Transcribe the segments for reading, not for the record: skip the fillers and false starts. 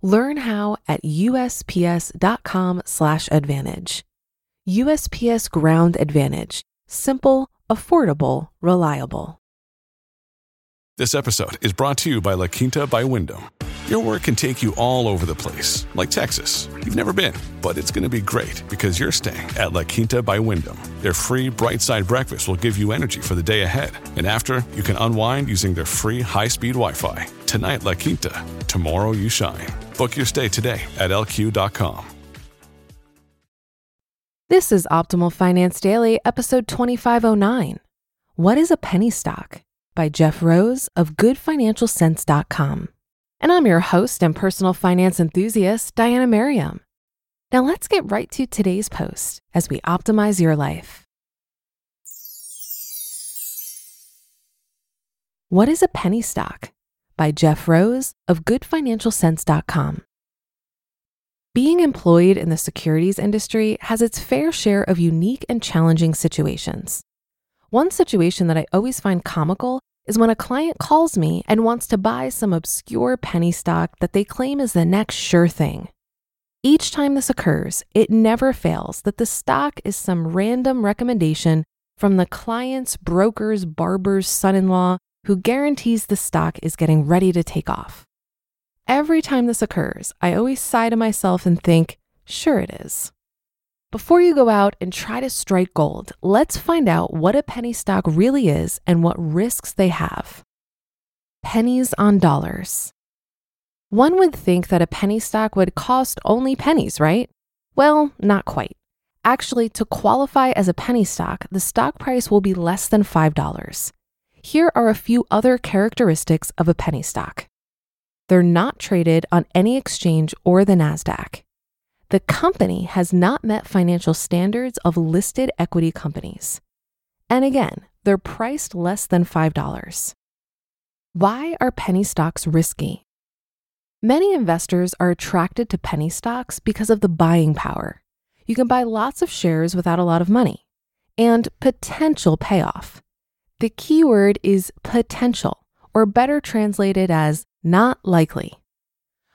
Learn how at USPS.com/advantage. USPS Ground Advantage. Simple, affordable, reliable. This episode is brought to you by La Quinta by Wyndham. Your work can take you all over the place, like Texas. You've never been, but it's going to be great because you're staying at La Quinta by Wyndham. Their free Bright Side breakfast will give you energy for the day ahead. And after, you can unwind using their free high-speed Wi-Fi. Tonight, La Quinta. Tomorrow, you shine. Book your stay today at LQ.com. This is Optimal Finance Daily, episode 2509. What is a penny stock? By Jeff Rose of GoodFinancialCents.com. And I'm your host and personal finance enthusiast, Diana Merriam. Now let's get right to today's post as we optimize your life. What is a penny stock? By Jeff Rose of GoodFinancialCents.com. Being employed in the securities industry has its fair share of unique and challenging situations. One situation that I always find comical is when a client calls me and wants to buy some obscure penny stock that they claim is the next sure thing. Each time this occurs, it never fails that the stock is some random recommendation from the client's broker's barber's son-in-law who guarantees the stock is getting ready to take off. Every time this occurs, I always sigh to myself and think, sure it is. Before you go out and try to strike gold, let's find out what a penny stock really is and what risks they have. Pennies on dollars. One would think that a penny stock would cost only pennies, right? Well, not quite. Actually, to qualify as a penny stock, the stock price will be less than $5. Here are a few other characteristics of a penny stock. They're not traded on any exchange or the NASDAQ. The company has not met financial standards of listed equity companies. And again, they're priced less than $5. Why are penny stocks risky? Many investors are attracted to penny stocks because of the buying power. You can buy lots of shares without a lot of money. And potential payoff. The key word is potential, or better translated as not likely.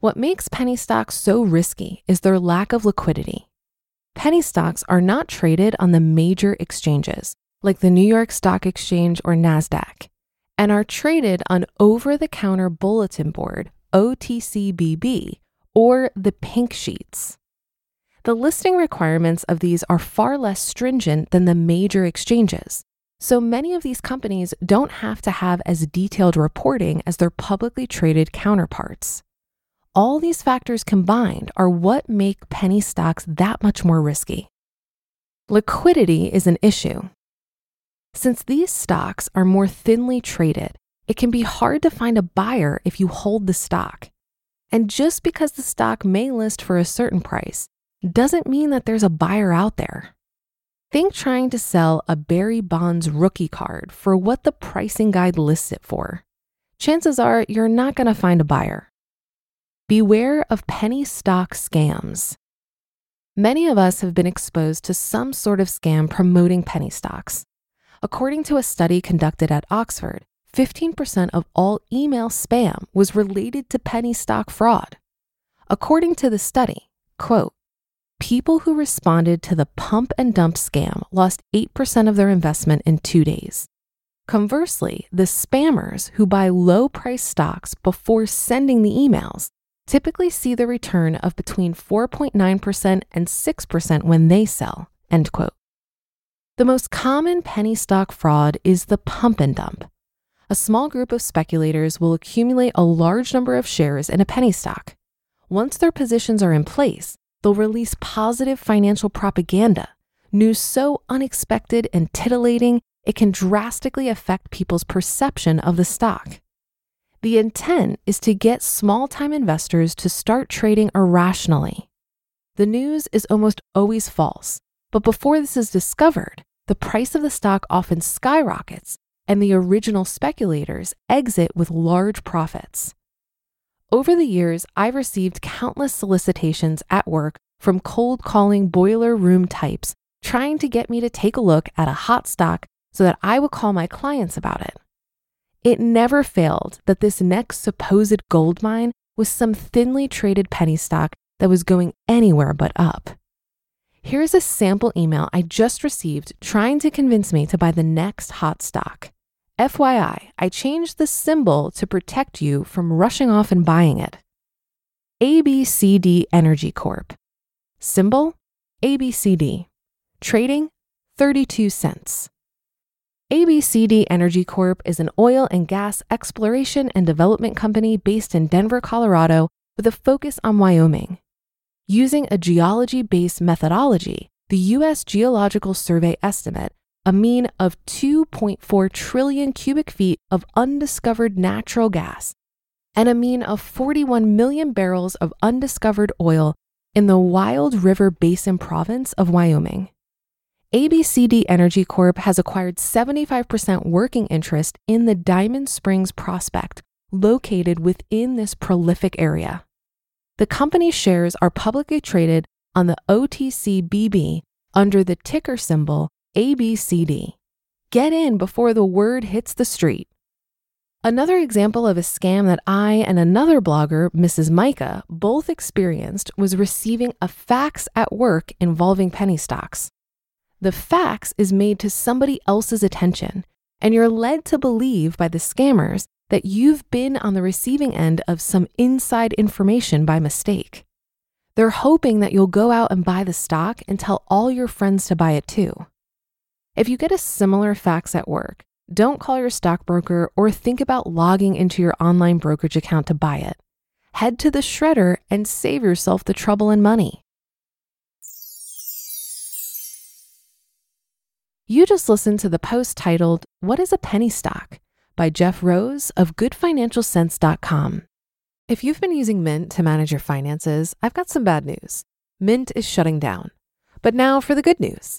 What makes penny stocks so risky is their lack of liquidity. Penny stocks are not traded on the major exchanges, like the New York Stock Exchange or NASDAQ, and are traded on over-the-counter bulletin board, OTCBB, or the pink sheets. The listing requirements of these are far less stringent than the major exchanges. So many of these companies don't have to have as detailed reporting as their publicly traded counterparts. All these factors combined are what make penny stocks that much more risky. Liquidity is an issue. Since these stocks are more thinly traded, it can be hard to find a buyer if you hold the stock. And just because the stock may list for a certain price doesn't mean that there's a buyer out there. Think trying to sell a Barry Bonds rookie card for what the pricing guide lists it for. Chances are you're not going to find a buyer. Beware of penny stock scams. Many of us have been exposed to some sort of scam promoting penny stocks. According to a study conducted at Oxford, 15% of all email spam was related to penny stock fraud. According to the study, quote, people who responded to the pump and dump scam lost 8% of their investment in 2 days. Conversely, the spammers who buy low-priced stocks before sending the emails typically see the return of between 4.9% and 6% when they sell, end quote. The most common penny stock fraud is the pump and dump. A small group of speculators will accumulate a large number of shares in a penny stock. Once their positions are in place, they'll release positive financial propaganda, news so unexpected and titillating it can drastically affect people's perception of the stock. The intent is to get small-time investors to start trading irrationally. The news is almost always false, but before this is discovered, the price of the stock often skyrockets and the original speculators exit with large profits. Over the years, I've received countless solicitations at work from cold calling boiler room types trying to get me to take a look at a hot stock so that I would call my clients about it. It never failed that this next supposed gold mine was some thinly traded penny stock that was going anywhere but up. Here's a sample email I just received trying to convince me to buy the next hot stock. FYI, I changed the symbol to protect you from rushing off and buying it. ABCD Energy Corp. Symbol, ABCD. Trading, 32 cents. ABCD Energy Corp. is an oil and gas exploration and development company based in Denver, Colorado, with a focus on Wyoming. Using a geology-based methodology, the U.S. Geological Survey estimate a mean of 2.4 trillion cubic feet of undiscovered natural gas and a mean of 41 million barrels of undiscovered oil in the Wild River Basin province of Wyoming. ABCD Energy Corp. has acquired 75% working interest in the Diamond Springs Prospect, located within this prolific area. The company's shares are publicly traded on the OTCBB under the ticker symbol ABCD. Get in before the word hits the street. Another example of a scam that I and another blogger, Mrs. Micah, both experienced was receiving a fax at work involving penny stocks. The fax is made to somebody else's attention, and you're led to believe by the scammers that you've been on the receiving end of some inside information by mistake. They're hoping that you'll go out and buy the stock and tell all your friends to buy it too. If you get a similar fax at work, don't call your stockbroker or think about logging into your online brokerage account to buy it. Head to the shredder and save yourself the trouble and money. You just listened to the post titled, "What is a Penny Stock?" by Jeff Rose of GoodFinancialCents.com. If you've been using Mint to manage your finances, I've got some bad news. Mint is shutting down. But now for the good news.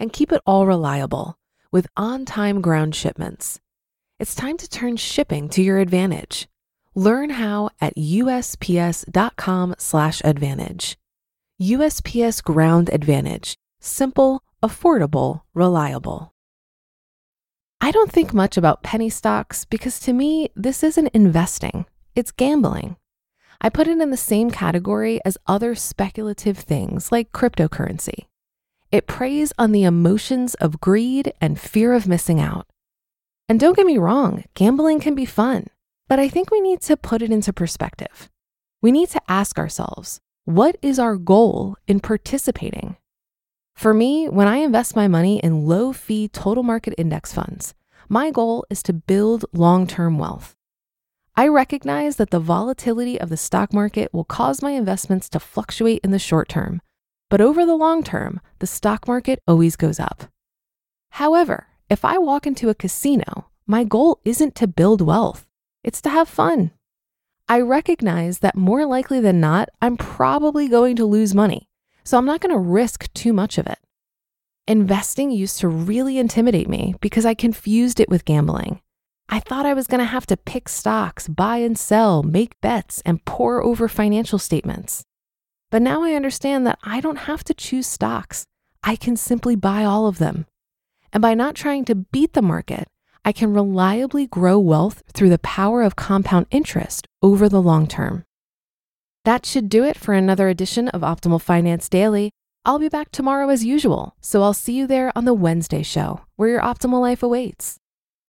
And keep it all reliable with on-time ground shipments. It's time to turn shipping to your advantage. Learn how at USPS.com/advantage. USPS Ground Advantage. Simple, affordable, reliable. I don't think much about penny stocks because to me, this isn't investing, it's gambling. I put it in the same category as other speculative things like cryptocurrency. It preys on the emotions of greed and fear of missing out. And don't get me wrong, gambling can be fun, but I think we need to put it into perspective. We need to ask ourselves, what is our goal in participating? For me, when I invest my money in low-fee total market index funds, my goal is to build long-term wealth. I recognize that the volatility of the stock market will cause my investments to fluctuate in the short term, but over the long term, the stock market always goes up. However, if I walk into a casino, my goal isn't to build wealth, it's to have fun. I recognize that more likely than not, I'm probably going to lose money, so I'm not going to risk too much of it. Investing used to really intimidate me because I confused it with gambling. I thought I was going to have to pick stocks, buy and sell, make bets, and pore over financial statements. But now I understand that I don't have to choose stocks. I can simply buy all of them. And by not trying to beat the market, I can reliably grow wealth through the power of compound interest over the long term. That should do it for another edition of Optimal Finance Daily. I'll be back tomorrow as usual, so I'll see you there on the Wednesday show, where your optimal life awaits.